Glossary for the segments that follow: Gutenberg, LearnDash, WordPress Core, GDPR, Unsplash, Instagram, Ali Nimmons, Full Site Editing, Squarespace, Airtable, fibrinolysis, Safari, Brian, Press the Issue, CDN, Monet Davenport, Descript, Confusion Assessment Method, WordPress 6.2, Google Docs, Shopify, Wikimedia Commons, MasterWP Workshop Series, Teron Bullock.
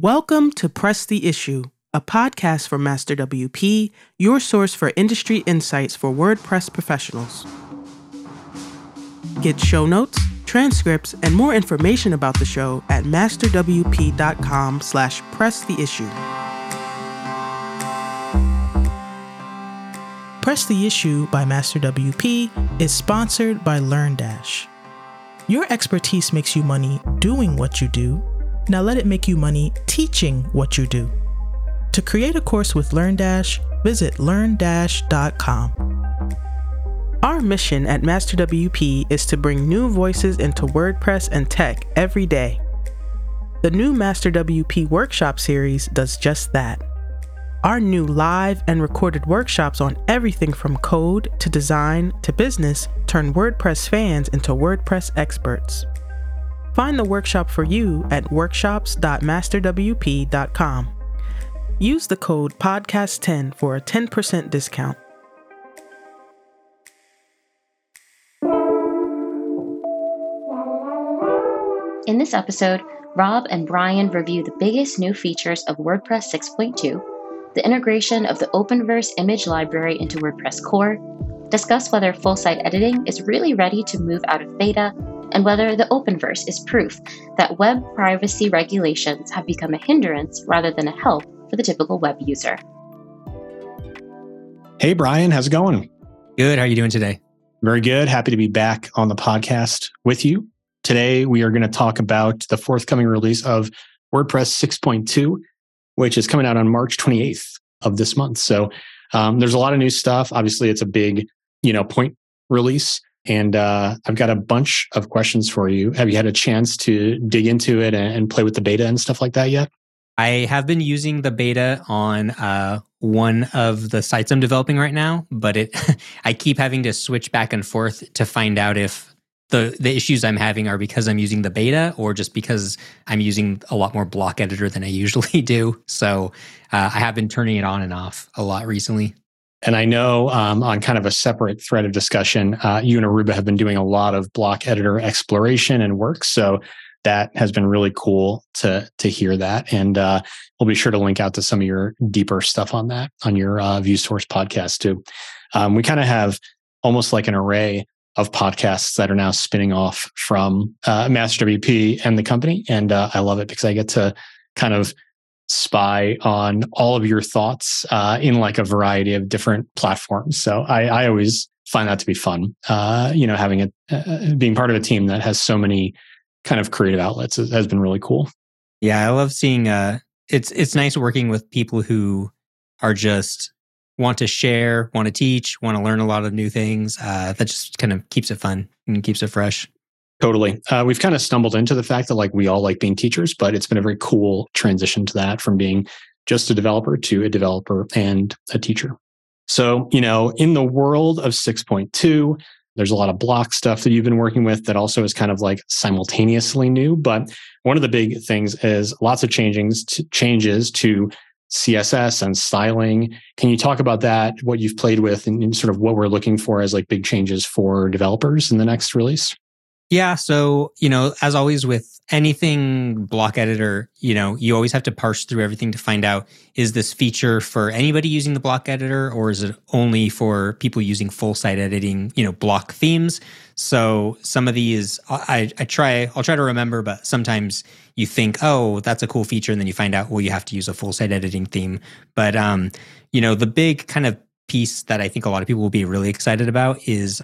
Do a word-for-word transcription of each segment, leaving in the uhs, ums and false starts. Welcome to Press the Issue, a podcast from MasterWP, your source for industry insights for WordPress professionals. Get show notes, transcripts, and more information about the show at masterwp.com slash press the issue. Press the Issue by MasterWP is sponsored by LearnDash. Your expertise makes you money doing what you do. Now let it make you money teaching what you do. To create a course with LearnDash, visit learn dash dot com. Our mission at MasterWP is to bring new voices into WordPress and tech every day. The new MasterWP Workshop Series does just that. Our new live and recorded workshops on everything from code to design to business turn WordPress fans into WordPress experts. Find the workshop for you at workshops dot master w p dot com. Use the code podcast ten for a ten percent discount. In this episode, Rob and Brian review the biggest new features of WordPress six point two, the integration of the Openverse image library into WordPress core, discuss whether full site editing is really ready to move out of beta, and whether the Openverse is proof that web privacy regulations have become a hindrance rather than a help for the typical web user. Hey, Brian, how's it going? Good. How are you doing today? Very good. Happy to be back on the podcast with you. Today, we are going to talk about the forthcoming release of WordPress six point two, which is coming out on March twenty-eighth of this month. So um, there's a lot of new stuff. Obviously, it's a big, you know, point release. And uh, I've got a bunch of questions for you. Have you had a chance to dig into it and play with the beta and stuff like that yet? I have been using the beta on uh, one of the sites I'm developing right now, but it I keep having to switch back and forth to find out if the, the issues I'm having are because I'm using the beta or just because I'm using a lot more block editor than I usually do. So uh, I have been turning it on and off a lot recently. And I know um, on kind of a separate thread of discussion, uh, you and Aruba have been doing a lot of block editor exploration and work. So that has been really cool to to hear that. And uh, we'll be sure to link out to some of your deeper stuff on that on your uh, View Source podcast too. Um, we kind of have almost like an array of podcasts that are now spinning off from uh, MasterWP and the company. And uh, I love it because I get to kind of spy on all of your thoughts uh, in like a variety of different platforms. So I, I always find that to be fun. Uh, you know, having it, uh, being part of a team that has so many kind of creative outlets has been really cool. Yeah, I love seeing. Uh, it's it's nice working with people who are just want to share, want to teach, want to learn a lot of new things. Uh, that just kind of keeps it fun and keeps it fresh. Totally. Uh, we've kind of stumbled into the fact that like we all like being teachers, but it's been a very cool transition to that from being just a developer to a developer and a teacher. So, you know, in the world of six point two, there's a lot of block stuff that you've been working with that also is kind of like simultaneously new. But one of the big things is lots of changes to, changes to C S S and styling. Can you talk about that, what you've played with and, and sort of what we're looking for as like big changes for developers in the next release? Yeah. So, you know, as always with anything block editor, you know, you always have to parse through everything to find out, is this feature for anybody using the block editor or is it only for people using full site editing, you know, block themes? So some of these, I, I try, I'll try to remember, but sometimes you think, oh, that's a cool feature. And then you find out, well, you have to use a full site editing theme. But, um, you know, the big kind of piece that I think a lot of people will be really excited about is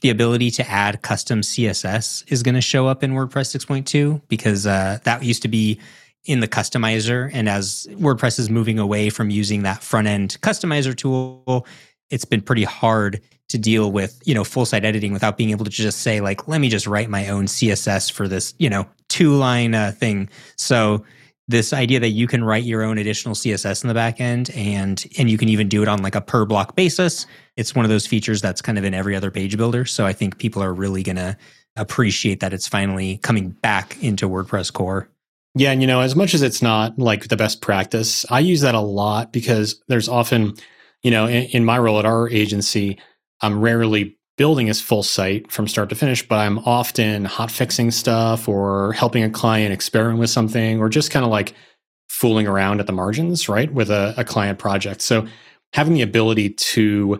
the ability to add custom C S S is going to show up in WordPress six point two because uh, that used to be in the customizer. And as WordPress is moving away from using that front-end customizer tool, it's been pretty hard to deal with, you know, full-site editing without being able to just say, like, let me just write my own C S S for this, you know, two-line uh, thing. So this idea that you can write your own additional C S S in the back end and and you can even do it on like a per block basis. It's one of those features that's kind of in every other page builder. So I think people are really going to appreciate that it's finally coming back into WordPress core. Yeah. And, you know, as much as it's not like the best practice, I use that a lot because there's often, you know, in, in my role at our agency, I'm rarely building is full site from start to finish, but I'm often hot fixing stuff or helping a client experiment with something or just kind of like fooling around at the margins, right, with a, a client project. So having the ability to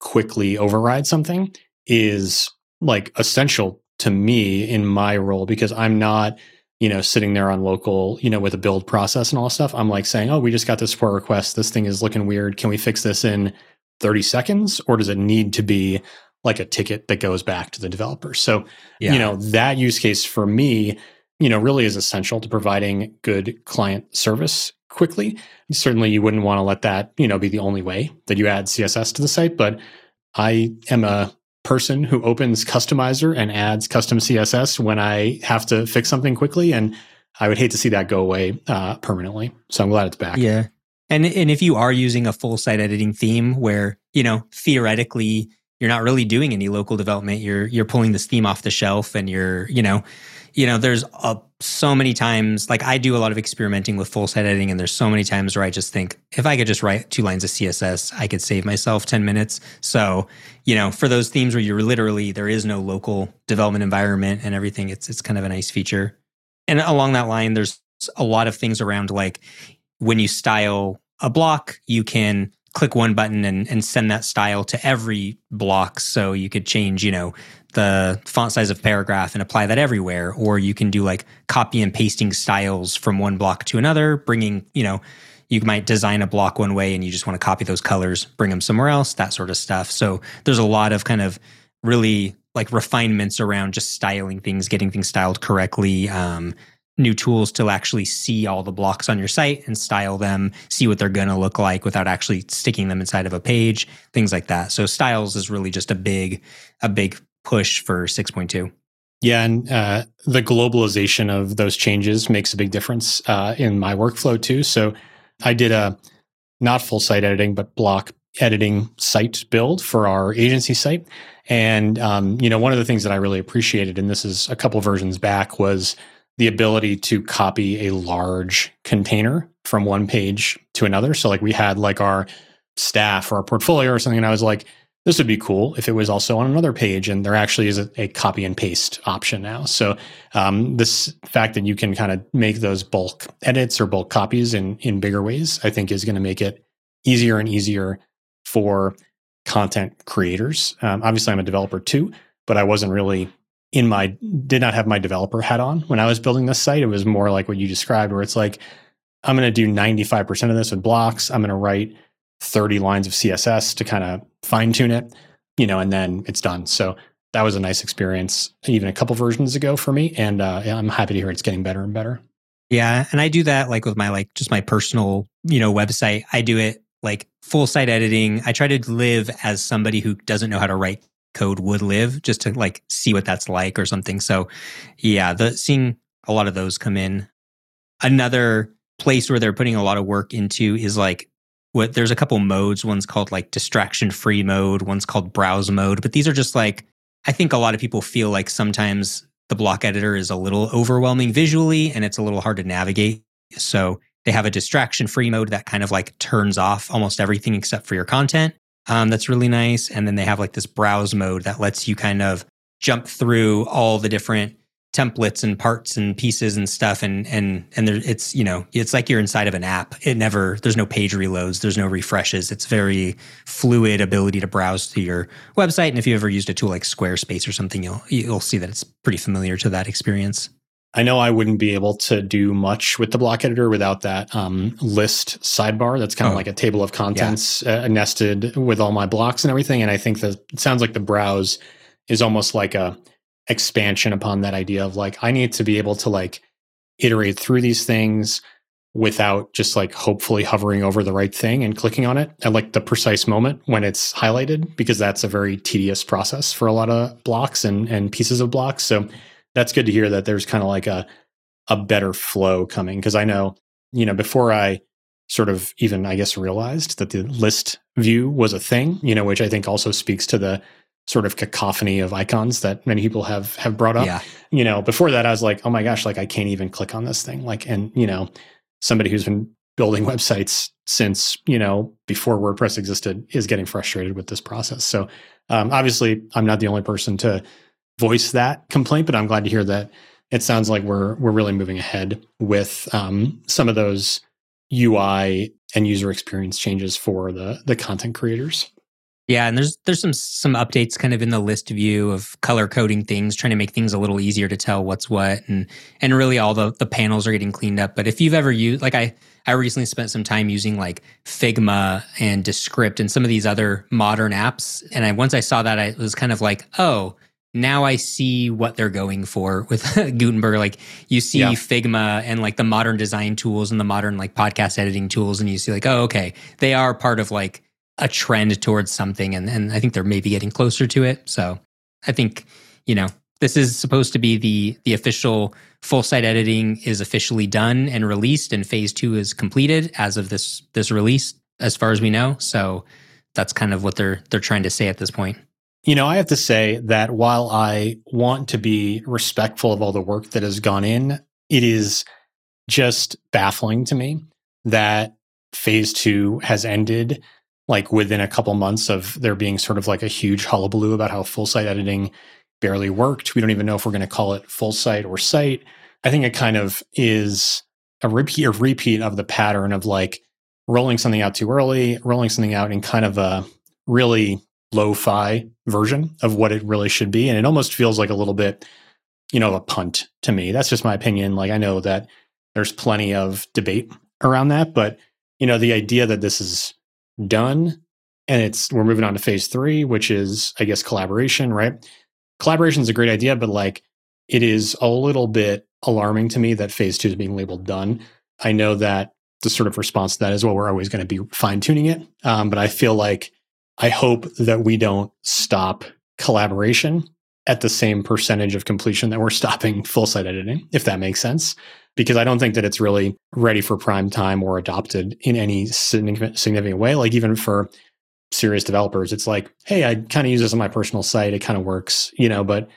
quickly override something is like essential to me in my role, because I'm not, you know, sitting there on local, you know, with a build process and all stuff. I'm like saying, oh, we just got this support request. This thing is looking weird. Can we fix this in thirty seconds? Or does it need to be like a ticket that goes back to the developer? So, yeah. you know, that use case for me, you know, really is essential to providing good client service quickly. Certainly you wouldn't want to let that, you know, be the only way that you add C S S to the site, but I am a person who opens Customizer and adds custom C S S when I have to fix something quickly. And I would hate to see that go away uh, permanently. So I'm glad it's back. Yeah. And and if you are using a full site editing theme where, you know, theoretically you're not really doing any local development, you're you're pulling this theme off the shelf and you're, you know, you know, there's a, so many times, like I do a lot of experimenting with full site editing, and there's so many times where I just think, if I could just write two lines of C S S, I could save myself ten minutes. So, you know, for those themes where you're literally, there is no local development environment and everything, it's it's kind of a nice feature. And along that line, there's a lot of things around, like when you style a block, you can click one button and, and send that style to every block. So you could change, you know, the font size of paragraph and apply that everywhere. Or you can do like copy and pasting styles from one block to another, bringing, you know, you might design a block one way and you just want to copy those colors, bring them somewhere else, that sort of stuff. So there's a lot of kind of really like refinements around just styling things, getting things styled correctly, um, new tools to actually see all the blocks on your site and style them, see what they're going to look like without actually sticking them inside of a page, things like that. So styles is really just a big, a big push for six point two. Yeah. And uh, the globalization of those changes makes a big difference uh, in my workflow too. So I did a not full site editing, but block editing site build for our agency site. And, um, you know, one of the things that I really appreciated, and this is a couple versions back, was the ability to copy a large container from one page to another. So like we had like our staff or our portfolio or something, and I was like, this would be cool if it was also on another page. And there actually is a, a copy and paste option now. So um, this fact that you can kind of make those bulk edits or bulk copies in, in bigger ways, I think is going to make it easier and easier for content creators. Um, obviously I'm a developer too, but I wasn't really in my, did not have my developer hat on when I was building this site. It was more like what you described, where it's like, I'm going to do ninety-five percent of this with blocks. I'm going to write thirty lines of C S S to kind of fine tune it, you know, and then it's done. So that was a nice experience even a couple versions ago for me. And uh, I'm happy to hear it's getting better and better. Yeah. And I do that like with my, like just my personal, you know, website. I do it like full site editing. I try to live as somebody who doesn't know how to write code would live, just to like see what that's like or something. So yeah, the seeing a lot of those come in. Another place where they're putting a lot of work into is like what there's a couple modes. One's called like distraction free mode, one's called browse mode, but these are just like, I think a lot of people feel like sometimes the block editor is a little overwhelming visually and it's a little hard to navigate. So they have a distraction free mode that kind of like turns off almost everything except for your content. Um, that's really nice. And then they have like this browse mode that lets you kind of jump through all the different templates and parts and pieces and stuff. And, and, and there, it's, you know, it's like you're inside of an app. It never, there's no page reloads. There's no refreshes. It's very fluid ability to browse through your website. And if you ever used a tool like Squarespace or something, you'll, you'll see that it's pretty familiar to that experience. I know I wouldn't be able to do much with the block editor without that um, list sidebar. That's kind of oh, like a table of contents yeah. uh, nested with all my blocks and everything. And I think that it sounds like the browse is almost like a expansion upon that idea of like, I need to be able to like iterate through these things without just like hopefully hovering over the right thing and clicking on it at like the precise moment when it's highlighted, because that's a very tedious process for a lot of blocks and, and pieces of blocks. So that's good to hear that there's kind of like a a better flow coming. Because I know, you know, before I sort of even, I guess, realized that the list view was a thing, you know, which I think also speaks to the sort of cacophony of icons that many people have have brought up. Yeah. You know, before that, I was like, oh my gosh, like I can't even click on this thing. Like, and, you know, somebody who's been building websites since, you know, before WordPress existed is getting frustrated with this process. So um, obviously, I'm not the only person to voice that complaint, but I'm glad to hear that it sounds like we're we're really moving ahead with um, some of those U I and user experience changes for the the content creators. Yeah, and there's there's some some updates kind of in the list view of color coding things, trying to make things a little easier to tell what's what, and and really all the the panels are getting cleaned up. But if you've ever used, like I I recently spent some time using like Figma and Descript and some of these other modern apps, and I once I saw that, I was kind of like, oh, now I see what they're going for with Gutenberg. Like you see yeah. Figma and like the modern design tools and the modern like podcast editing tools, and you see like, oh, okay, they are part of like a trend towards something. And, and I think they're maybe getting closer to it. So I think, you know, this is supposed to be the the official full site editing is officially done and released, and phase two is completed as of this this release, as far as we know. So that's kind of what they're they're trying to say at this point. You know, I have to say that while I want to be respectful of all the work that has gone in, it is just baffling to me that phase two has ended like within a couple months of there being sort of like a huge hullabaloo about how full site editing barely worked. We don't even know if we're going to call it full site or site. I think it kind of is a repeat, a repeat of the pattern of like rolling something out too early, rolling something out in kind of a really lo-fi version of what it really should be. And it almost feels like a little bit, you know, a punt to me. That's just my opinion. Like I know that there's plenty of debate around that, but you know, the idea that this is done and it's we're moving on to phase three, which is I guess collaboration, right? Collaboration is a great idea, but like it is a little bit alarming to me that phase two is being labeled done. I know that the sort of response to that is, well, we're always going to be fine-tuning it. Um, but I feel like I hope that we don't stop collaboration at the same percentage of completion that we're stopping full site editing, if that makes sense, because I don't think that it's really ready for prime time or adopted in any significant way. Like even for serious developers, it's like, hey, I kind of use this on my personal site. It kind of works, you know, but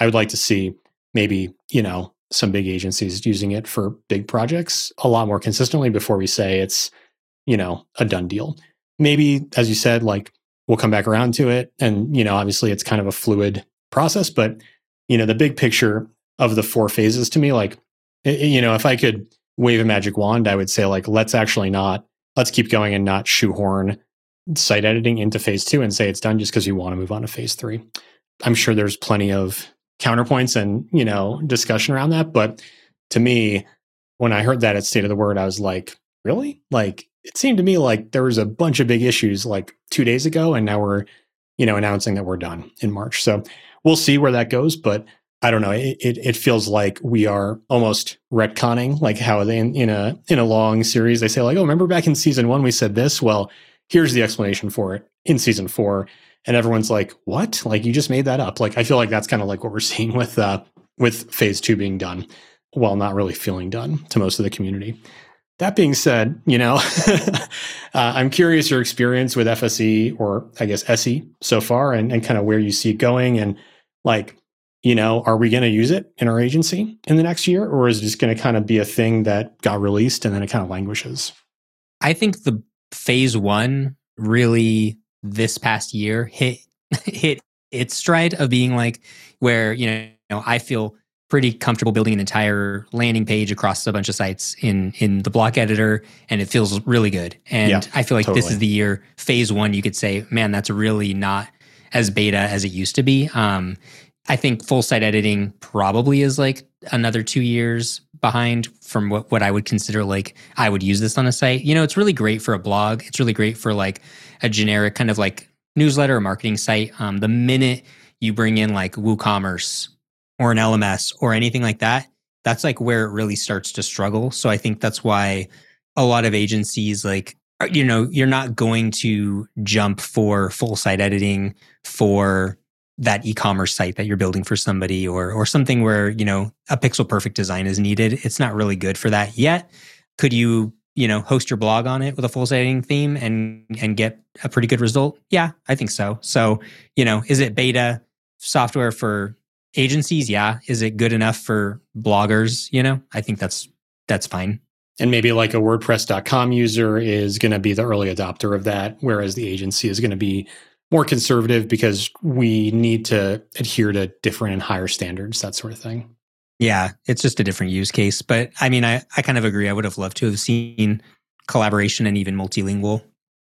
I would like to see maybe, you know, some big agencies using it for big projects a lot more consistently before we say it's, you know, a done deal. Maybe, as you said, like we'll come back around to it. And, you know, obviously it's kind of a fluid process, but you know, the big picture of the four phases to me, like, you know, if I could wave a magic wand, I would say like, let's actually not, let's keep going and not shoehorn site editing into phase two and say it's done just because you want to move on to phase three. I'm sure there's plenty of counterpoints and, you know, discussion around that. But to me, when I heard that at State of the Word, I was like, really? Like, it seemed to me like there was a bunch of big issues like two days ago, and now we're, you know, announcing that we're done in March. So we'll see where that goes, but I don't know. It it, it feels like we are almost retconning, like how they in, in a in a long series they say like, oh, remember back in season one we said this. Well, here's the explanation for it in season four, and everyone's like, what? Like you just made that up. Like I feel like that's kind of like what we're seeing with uh with phase two being done, while not really feeling done to most of the community. That being said, you know, uh, I'm curious your experience with F S E or I guess S E so far, and, and kind of where you see it going, and like, you know, are we going to use it in our agency in the next year, or is it just going to kind of be a thing that got released and then it kind of languishes? I think the phase one really this past year hit hit its stride of being like where, you know, you know I feel pretty comfortable building an entire landing page across a bunch of sites in in the block editor, and it feels really good. And yeah, I feel like totally. This is the year, phase one, you could say, man, that's really not as beta as it used to be. Um, I think full site editing probably is like another two years behind from what, what I would consider like, I would use this on a site. You know, it's really great for a blog. It's really great for like a generic kind of like newsletter or marketing site. Um, the minute you bring in like WooCommerce or an L M S or anything like that, that's like where it really starts to struggle. So I think that's why a lot of agencies like, you know, you're not going to jump for full site editing for that e-commerce site that you're building for somebody or or something where, you know, a pixel perfect design is needed. It's not really good for that yet. Could you, you know, host your blog on it with a full site editing theme and and get a pretty good result? Yeah, I think so. So, you know, is it beta software for agencies? Yeah. Is it good enough for bloggers? You know, I think that's that's fine. And maybe like a WordPress dot com user is going to be the early adopter of that, whereas the agency is going to be more conservative because we need to adhere to different and higher standards, that sort of thing. Yeah, it's just a different use case. But I mean, I, I kind of agree. I would have loved to have seen collaboration and even multilingual.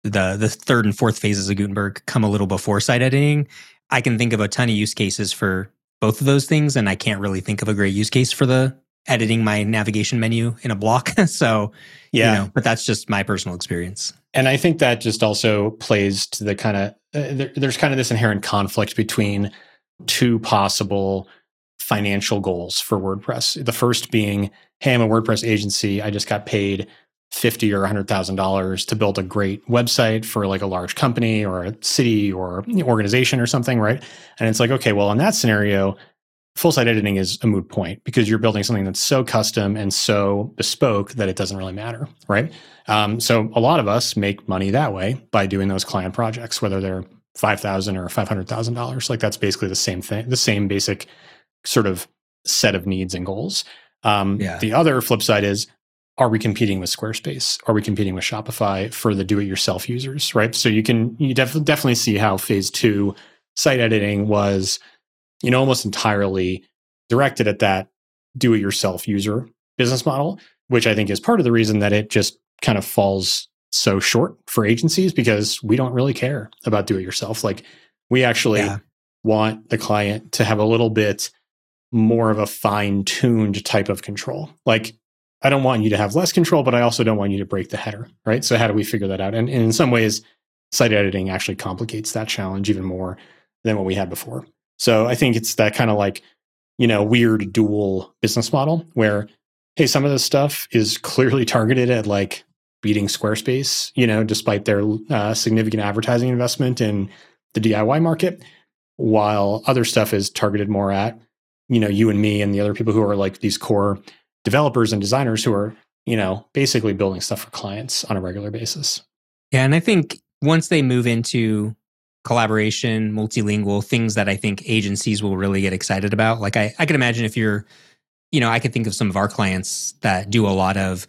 The, the third and fourth phases of Gutenberg come a little before site editing. I can think of a ton of use cases for both of those things, and I can't really think of a great use case for the editing my navigation menu in a block. So, yeah, you know, but that's just my personal experience. And I think that just also plays to the kind of, uh, there, there's kind of this inherent conflict between two possible financial goals for WordPress. The first being, hey, I'm a WordPress agency. I just got paid fifty or one hundred thousand dollars to build a great website for like a large company or a city or organization or something, right? And it's like, okay, well, in that scenario, full site editing is a moot point because you're building something that's so custom and so bespoke that it doesn't really matter, right? Um, so a lot of us make money that way by doing those client projects, whether they're five thousand dollars or five hundred thousand dollars. Like that's basically the same thing, the same basic sort of set of needs and goals. Um, yeah. The other flip side is, are we competing with Squarespace? Are we competing with Shopify for the do-it-yourself users, right? So you can you def- definitely see how phase two site editing was, you know, almost entirely directed at that do-it-yourself user business model, which I think is part of the reason that it just kind of falls so short for agencies because we don't really care about do-it-yourself. Like we actually yeah. want the client to have a little bit more of a fine-tuned type of control. Like, I don't want you to have less control, but I also don't want you to break the header, right? So how do we figure that out? And, and in some ways, site editing actually complicates that challenge even more than what we had before. So I think it's that kind of like, you know, weird dual business model where, hey, some of this stuff is clearly targeted at like beating Squarespace, you know, despite their uh, significant advertising investment in the D I Y market, while other stuff is targeted more at, you know, you and me and the other people who are like these core developers and designers who are, you know, basically building stuff for clients on a regular basis. Yeah. And I think once they move into collaboration, multilingual, things that I think agencies will really get excited about. Like I, I can imagine if you're, you know, I could think of some of our clients that do a lot of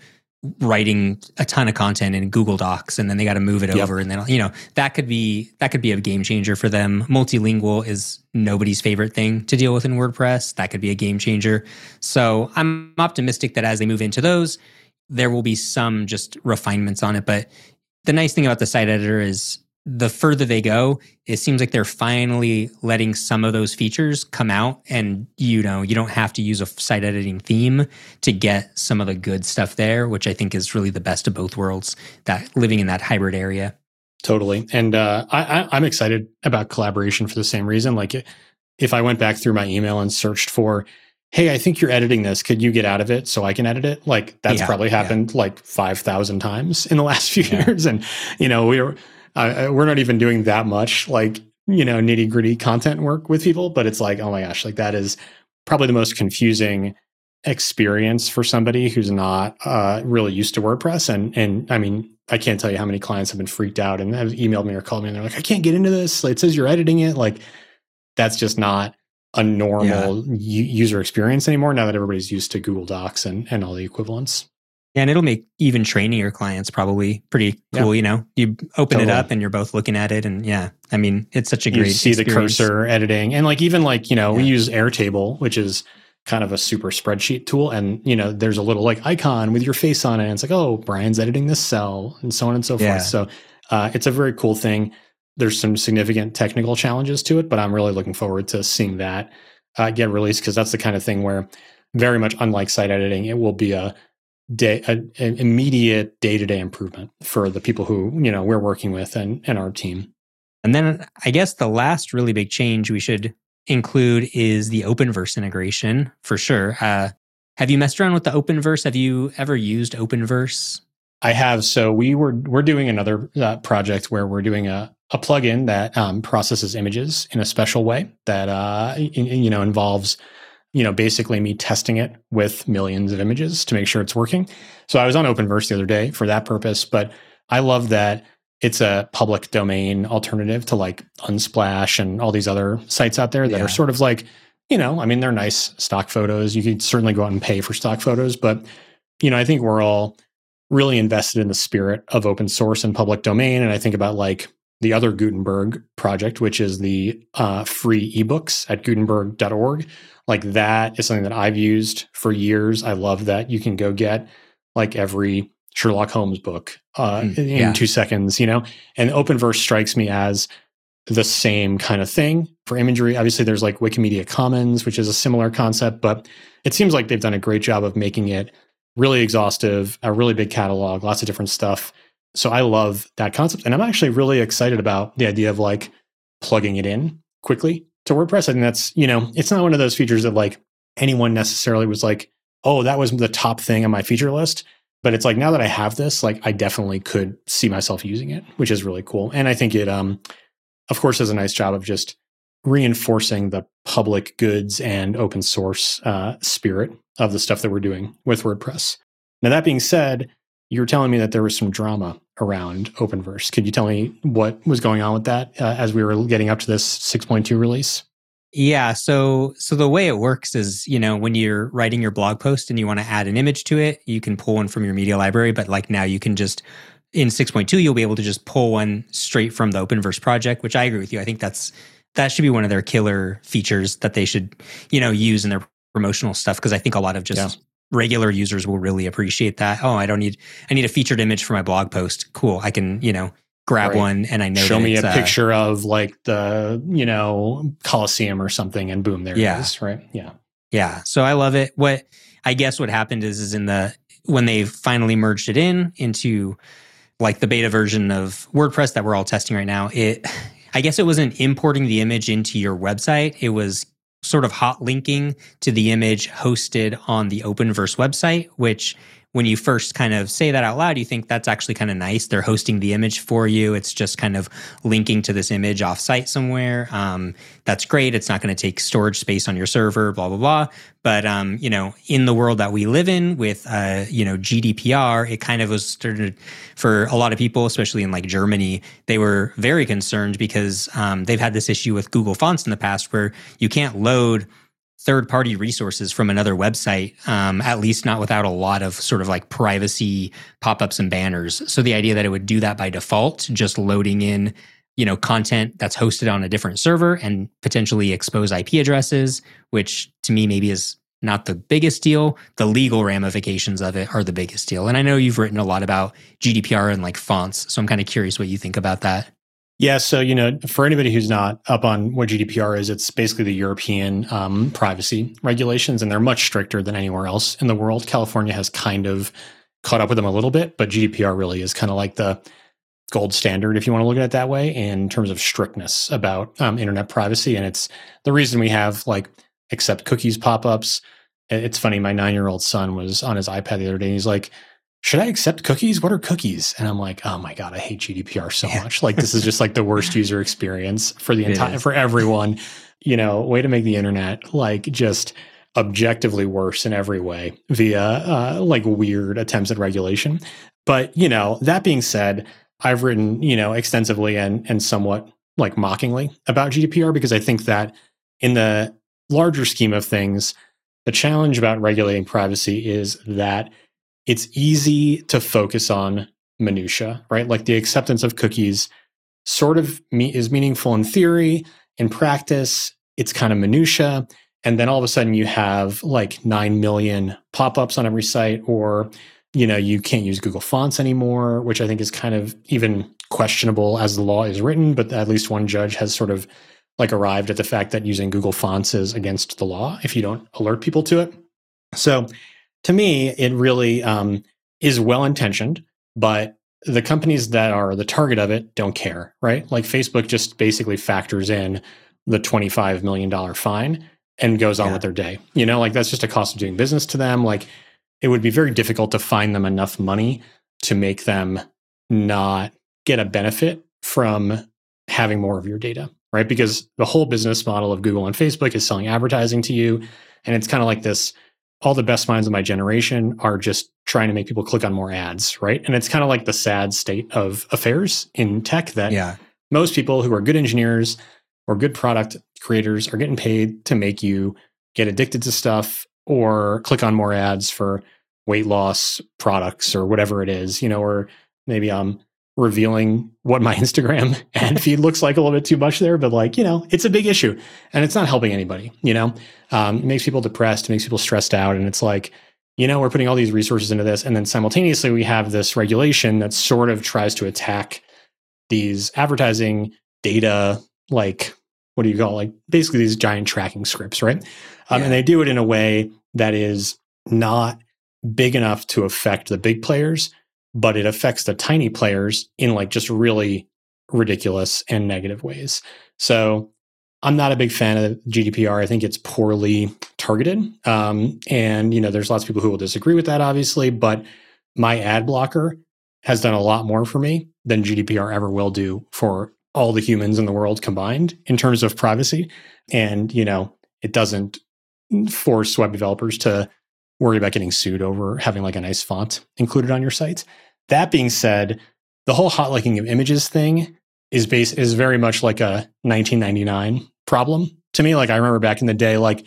writing a ton of content in Google Docs and then they got to move it yep. over. And then, you know, that could be, that could be a game changer for them. Multilingual is nobody's favorite thing to deal with in WordPress. That could be a game changer. So I'm optimistic that as they move into those, there will be some just refinements on it. But the nice thing about the site editor is the further they go, it seems like they're finally letting some of those features come out and, you know, you don't have to use a site editing theme to get some of the good stuff there, which I think is really the best of both worlds, that living in that hybrid area. Totally. And uh, I, I, I'm excited about collaboration for the same reason. Like if I went back through my email and searched for, hey, I think you're editing this. Could you get out of it so I can edit it? Like that's yeah, probably happened yeah. like five thousand times in the last few yeah. years. And, you know, we were... Uh, we're not even doing that much like, you know, nitty gritty content work with people, but it's like, oh my gosh, like that is probably the most confusing experience for somebody who's not uh, really used to WordPress. And, and I mean, I can't tell you how many clients have been freaked out and have emailed me or called me and they're like, I can't get into this. It says you're editing it. Like that's just not a normal yeah. u- user experience anymore now that everybody's used to Google Docs and, and all the equivalents. And it'll make even training your clients probably pretty cool, yeah. you know? You open totally. It up and you're both looking at it and yeah, I mean, it's such a you great You see experience. The cursor editing and like even like, you know, yeah. we use Airtable, which is kind of a super spreadsheet tool and, you know, there's a little like icon with your face on it and it's like, oh, Brian's editing this cell and so on and so forth. Yeah. So uh, it's a very cool thing. There's some significant technical challenges to it, but I'm really looking forward to seeing that uh, get released because that's the kind of thing where very much unlike site editing, it will be a Day, a, an immediate day-to-day improvement for the people who, you know, we're working with and, and our team. And then I guess the last really big change we should include is the Openverse integration for sure. Uh, have you messed around with the Openverse? Have you ever used Openverse? I have. So we were, we're doing another uh, project where we're doing a, a plugin that um, processes images in a special way that, uh, in, in, you know, involves you know, basically me testing it with millions of images to make sure it's working. So I was on Openverse the other day for that purpose, but I love that it's a public domain alternative to like Unsplash and all these other sites out there that yeah. are sort of like, you know, I mean, they're nice stock photos. You can certainly go out and pay for stock photos, but, you know, I think we're all really invested in the spirit of open source and public domain. And I think about like the other Gutenberg project, which is the uh, free ebooks at gutenberg dot org. Like that is something that I've used for years. I love that you can go get like every Sherlock Holmes book uh, mm, in yeah. two seconds, you know? And Openverse strikes me as the same kind of thing for imagery. Obviously, there's like Wikimedia Commons, which is a similar concept, but it seems like they've done a great job of making it really exhaustive, a really big catalog, lots of different stuff. So I love that concept. And I'm actually really excited about the idea of like plugging it in quickly to WordPress. I think that's, you know, it's not one of those features that like anyone necessarily was like, oh, that was the top thing on my feature list. But it's like, now that I have this, like I definitely could see myself using it, which is really cool. And I think it, um, of course, does a nice job of just reinforcing the public goods and open source uh, spirit of the stuff that we're doing with WordPress. Now, that being said, you were telling me that there was some drama around Openverse. Could you tell me what was going on with that uh, as we were getting up to this six point two release? Yeah. So, so the way it works is, you know, when you're writing your blog post and you want to add an image to it, you can pull one from your media library, but like now you can just, in six point two, you'll be able to just pull one straight from the Openverse project, which I agree with you. I think that's, that should be one of their killer features that they should, you know, use in their promotional stuff. Cause I think a lot of just yeah. regular users will really appreciate that. Oh, I don't need, I need a featured image for my blog post. Cool. I can, you know, grab right. one and I know show that me a uh, picture of like the, you know, Colosseum or something and boom, there yeah. it is. Right. Yeah. Yeah. So I love it. What I guess what happened is, is in the, when they finally merged it in into like the beta version of WordPress that we're all testing right now, it, I guess it wasn't importing the image into your website. It was sort of hot linking to the image hosted on the Openverse website, which when you first kind of say that out loud, you think that's actually kind of nice. They're hosting the image for you. It's just kind of linking to this image offsite somewhere. Um, that's great. It's not going to take storage space on your server, blah, blah, blah. But, um, you know, in the world that we live in with, uh, you know, G D P R, it kind of was started for a lot of people, especially in like Germany. They were very concerned because um, they've had this issue with Google Fonts in the past where you can't load third-party resources from another website, um, at least not without a lot of sort of like privacy pop-ups and banners. So the idea that it would do that by default, just loading in, you know, content that's hosted on a different server and potentially expose I P addresses, which to me maybe is not the biggest deal. The legal ramifications of it are the biggest deal. And I know you've written a lot about G D P R and like fonts, so I'm kind of curious what you think about that. Yeah. So, you know, for anybody who's not up on what G D P R is, it's basically the European um, privacy regulations, and they're much stricter than anywhere else in the world. California has kind of caught up with them a little bit, but G D P R really is kind of like the gold standard, if you want to look at it that way, in terms of strictness about um, internet privacy. And it's the reason we have like accept cookies pop-ups. It's funny. My nine-year-old son was on his iPad the other day and he's like, should I accept cookies? What are cookies? And I'm like, oh my God, I hate G D P R so yeah. much. Like, this is just like the worst user experience for the entire, for everyone, you know, way to make the internet like just objectively worse in every way via uh, like weird attempts at regulation. But, you know, that being said, I've written, you know, extensively and and somewhat like mockingly about G D P R, because I think that in the larger scheme of things, the challenge about regulating privacy is that it's easy to focus on minutia, right? Like the acceptance of cookies sort of me- is meaningful in theory. In practice, it's kind of minutia. And then all of a sudden you have like nine million pop-ups on every site, or, you know, you can't use Google Fonts anymore, which I think is kind of even questionable as the law is written, but at least one judge has sort of like arrived at the fact that using Google Fonts is against the law if you don't alert people to it. So to me, it really um, is well-intentioned, but the companies that are the target of it don't care, right? Like Facebook just basically factors in the twenty-five million dollars fine and goes on yeah. with their day. You know, like that's just a cost of doing business to them. Like it would be very difficult to find them enough money to make them not get a benefit from having more of your data, right? Because the whole business model of Google and Facebook is selling advertising to you. And it's kind of like this, all the best minds of my generation are just trying to make people click on more ads, right? And it's kind of like the sad state of affairs in tech that yeah. most people who are good engineers or good product creators are getting paid to make you get addicted to stuff or click on more ads for weight loss products or whatever it is, you know, or maybe I'm revealing what my Instagram ad feed looks like a little bit too much there, but like, you know, it's a big issue and it's not helping anybody, you know, um, it makes people depressed, it makes people stressed out. And it's like, you know, we're putting all these resources into this. And then simultaneously, we have this regulation that sort of tries to attack these advertising data, like, what do you call it? Like basically these giant tracking scripts, right? Um, yeah. And they do it in a way that is not big enough to affect the big players, but it affects the tiny players in like just really ridiculous and negative ways. So I'm not a big fan of G D P R. I think it's poorly targeted. Um, and, you know, there's lots of people who will disagree with that, obviously, but my ad blocker has done a lot more for me than G D P R ever will do for all the humans in the world combined in terms of privacy. And, you know, it doesn't force web developers to worry about getting sued over having like a nice font included on your site. That being said, the whole hot linking of images thing is base is very much like a nineteen ninety-nine problem to me. Like I remember back in the day, like,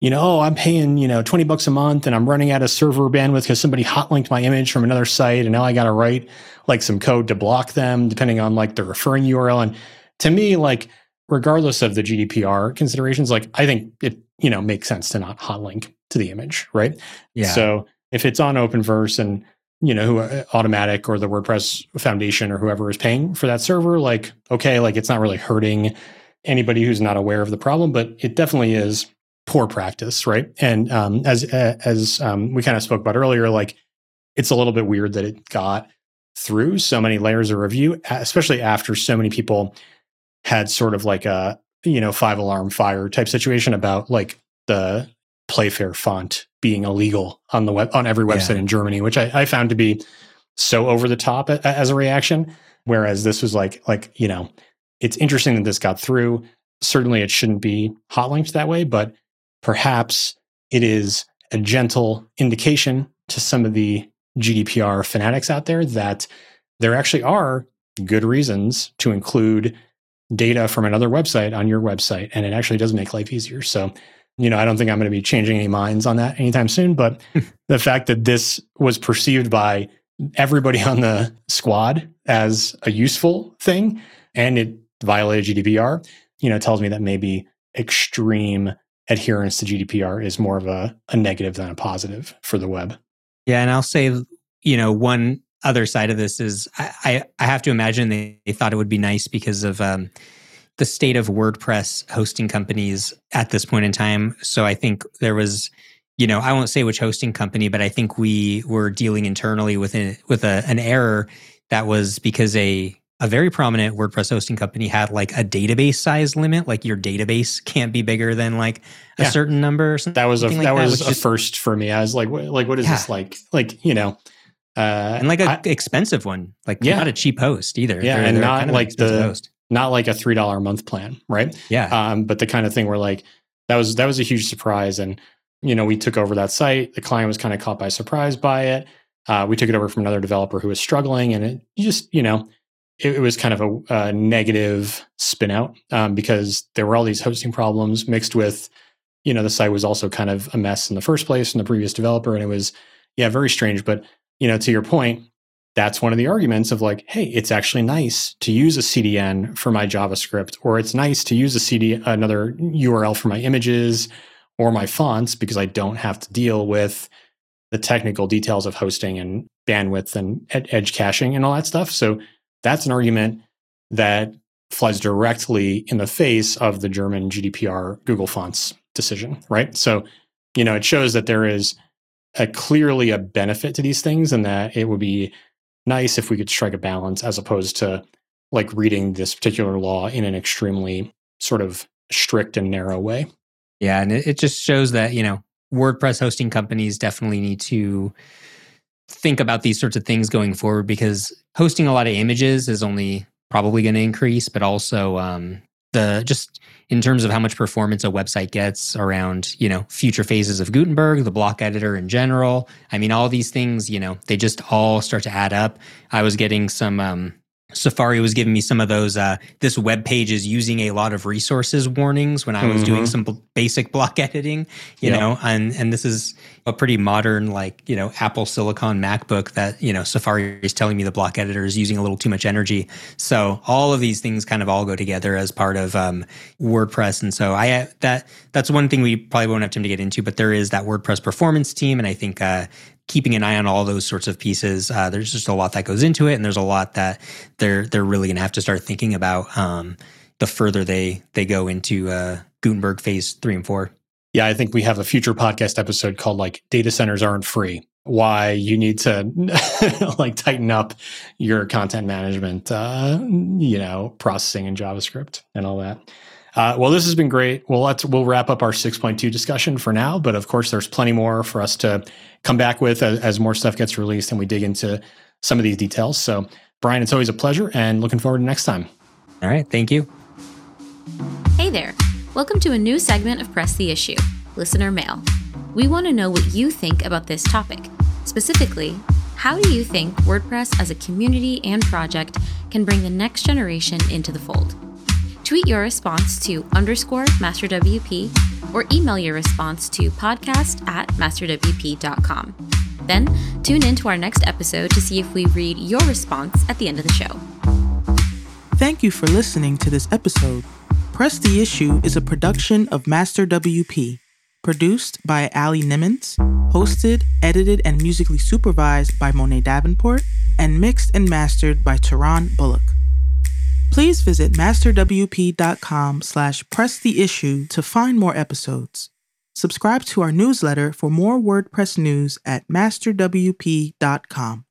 you know, oh, I'm paying, you know, twenty bucks a month and I'm running out of server bandwidth because somebody hot linked my image from another site. And now I got to write like some code to block them depending on like the referring U R L. And to me, like regardless of the G D P R considerations, like I think it, you know, makes sense to not hot link to the image. Right. Yeah. So if it's on Openverse and, you know, who Automatic or the WordPress Foundation or whoever is paying for that server, like, okay, like it's not really hurting anybody who's not aware of the problem, but it definitely is poor practice, right? And um, as as um, we kind of spoke about earlier, like it's a little bit weird that it got through so many layers of review, especially after so many people had sort of like a, you know, five alarm fire type situation about like the Playfair font being illegal on the web on every website yeah. in Germany, which I, I found to be so over the top a, as a reaction. Whereas this was like like you know, it's interesting that this got through. Certainly, it shouldn't be hot linked that way, but perhaps it is a gentle indication to some of the G D P R fanatics out there that there actually are good reasons to include data from another website on your website, and it actually does make life easier. So, you know, I don't think I'm going to be changing any minds on that anytime soon, but the fact that this was perceived by everybody on the squad as a useful thing, and it violated G D P R, you know, tells me that maybe extreme adherence to G D P R is more of a, a negative than a positive for the web. Yeah. And I'll say, you know, one other side of this is I, I, I have to imagine they, they thought it would be nice because of um, the state of WordPress hosting companies at this point in time. So I think there was, you know, I won't say which hosting company, but I think we were dealing internally with, a, with a, an error that was because a A very prominent WordPress hosting company had like a database size limit, like your database can't be bigger than like a yeah. certain number. Or something that was a like that, that was a just, first for me. I was like, what, like what is yeah. this like? Like you know, uh, and like an expensive one, like yeah. not a cheap host either. Yeah, they're, and they're not kind of like the host. Not like a three dollar a month plan, right? Yeah, um, but the kind of thing where like that was that was a huge surprise, and you know we took over that site. The client was kind of caught by surprise by it. Uh, we took it over from another developer who was struggling, and it just you know. It was kind of a, a negative spin out um, because there were all these hosting problems mixed with, you know, the site was also kind of a mess in the first place from the previous developer. And it was, yeah, very strange. But, you know, to your point, that's one of the arguments of like, hey, it's actually nice to use a C D N for my JavaScript, or it's nice to use a C D, another U R L for my images or my fonts, because I don't have to deal with the technical details of hosting and bandwidth and ed- edge caching and all that stuff. So that's an argument that flies directly in the face of the German G D P R Google Fonts decision, right? So, you know, it shows that there is a clearly a benefit to these things and that it would be nice if we could strike a balance as opposed to like reading this particular law in an extremely sort of strict and narrow way. Yeah, and it just shows that, you know, WordPress hosting companies definitely need to think about these sorts of things going forward, because hosting a lot of images is only probably going to increase, but also um, the just in terms of how much performance a website gets around, you know, future phases of Gutenberg, the block editor in general. I mean, all these things, you know, they just all start to add up. I was getting some, um, Safari was giving me some of those, uh, this web page is using a lot of resources warnings when I was mm-hmm. doing some b- basic block editing, you yeah. know, and, and this is, a pretty modern, like, you know, Apple Silicon MacBook that, you know, Safari is telling me the block editor is using a little too much energy. So all of these things kind of all go together as part of um, WordPress. And so I that that's one thing we probably won't have time to get into, but there is that WordPress performance team. And I think uh, keeping an eye on all those sorts of pieces, uh, there's just a lot that goes into it. And there's a lot that they're, they're really going to have to start thinking about um, the further they, they go into uh, Gutenberg phase three and four. Yeah, I think we have a future podcast episode called like data centers aren't free, why you need to like tighten up your content management, uh, you know, processing in JavaScript and all that. Uh, well, this has been great. Well, let's, we'll wrap up our six point two discussion for now, but of course there's plenty more for us to come back with as, as more stuff gets released and we dig into some of these details. So Brian, it's always a pleasure and looking forward to next time. All right. Thank you. Hey there. Welcome to a new segment of Press the Issue, Listener Mail. We want to know what you think about this topic. Specifically, how do you think WordPress as a community and project can bring the next generation into the fold? Tweet your response to underscore MasterWP or email your response to podcast at masterwp dot com. Then tune in to our next episode to see if we read your response at the end of the show. Thank you for listening to this episode. Press the Issue is a production of MasterWP, produced by Ali Nimmons, hosted, edited, and musically supervised by Monet Davenport, and mixed and mastered by Teron Bullock. Please visit masterwp.com slash press the issue to find more episodes. Subscribe to our newsletter for more WordPress news at masterwp dot com.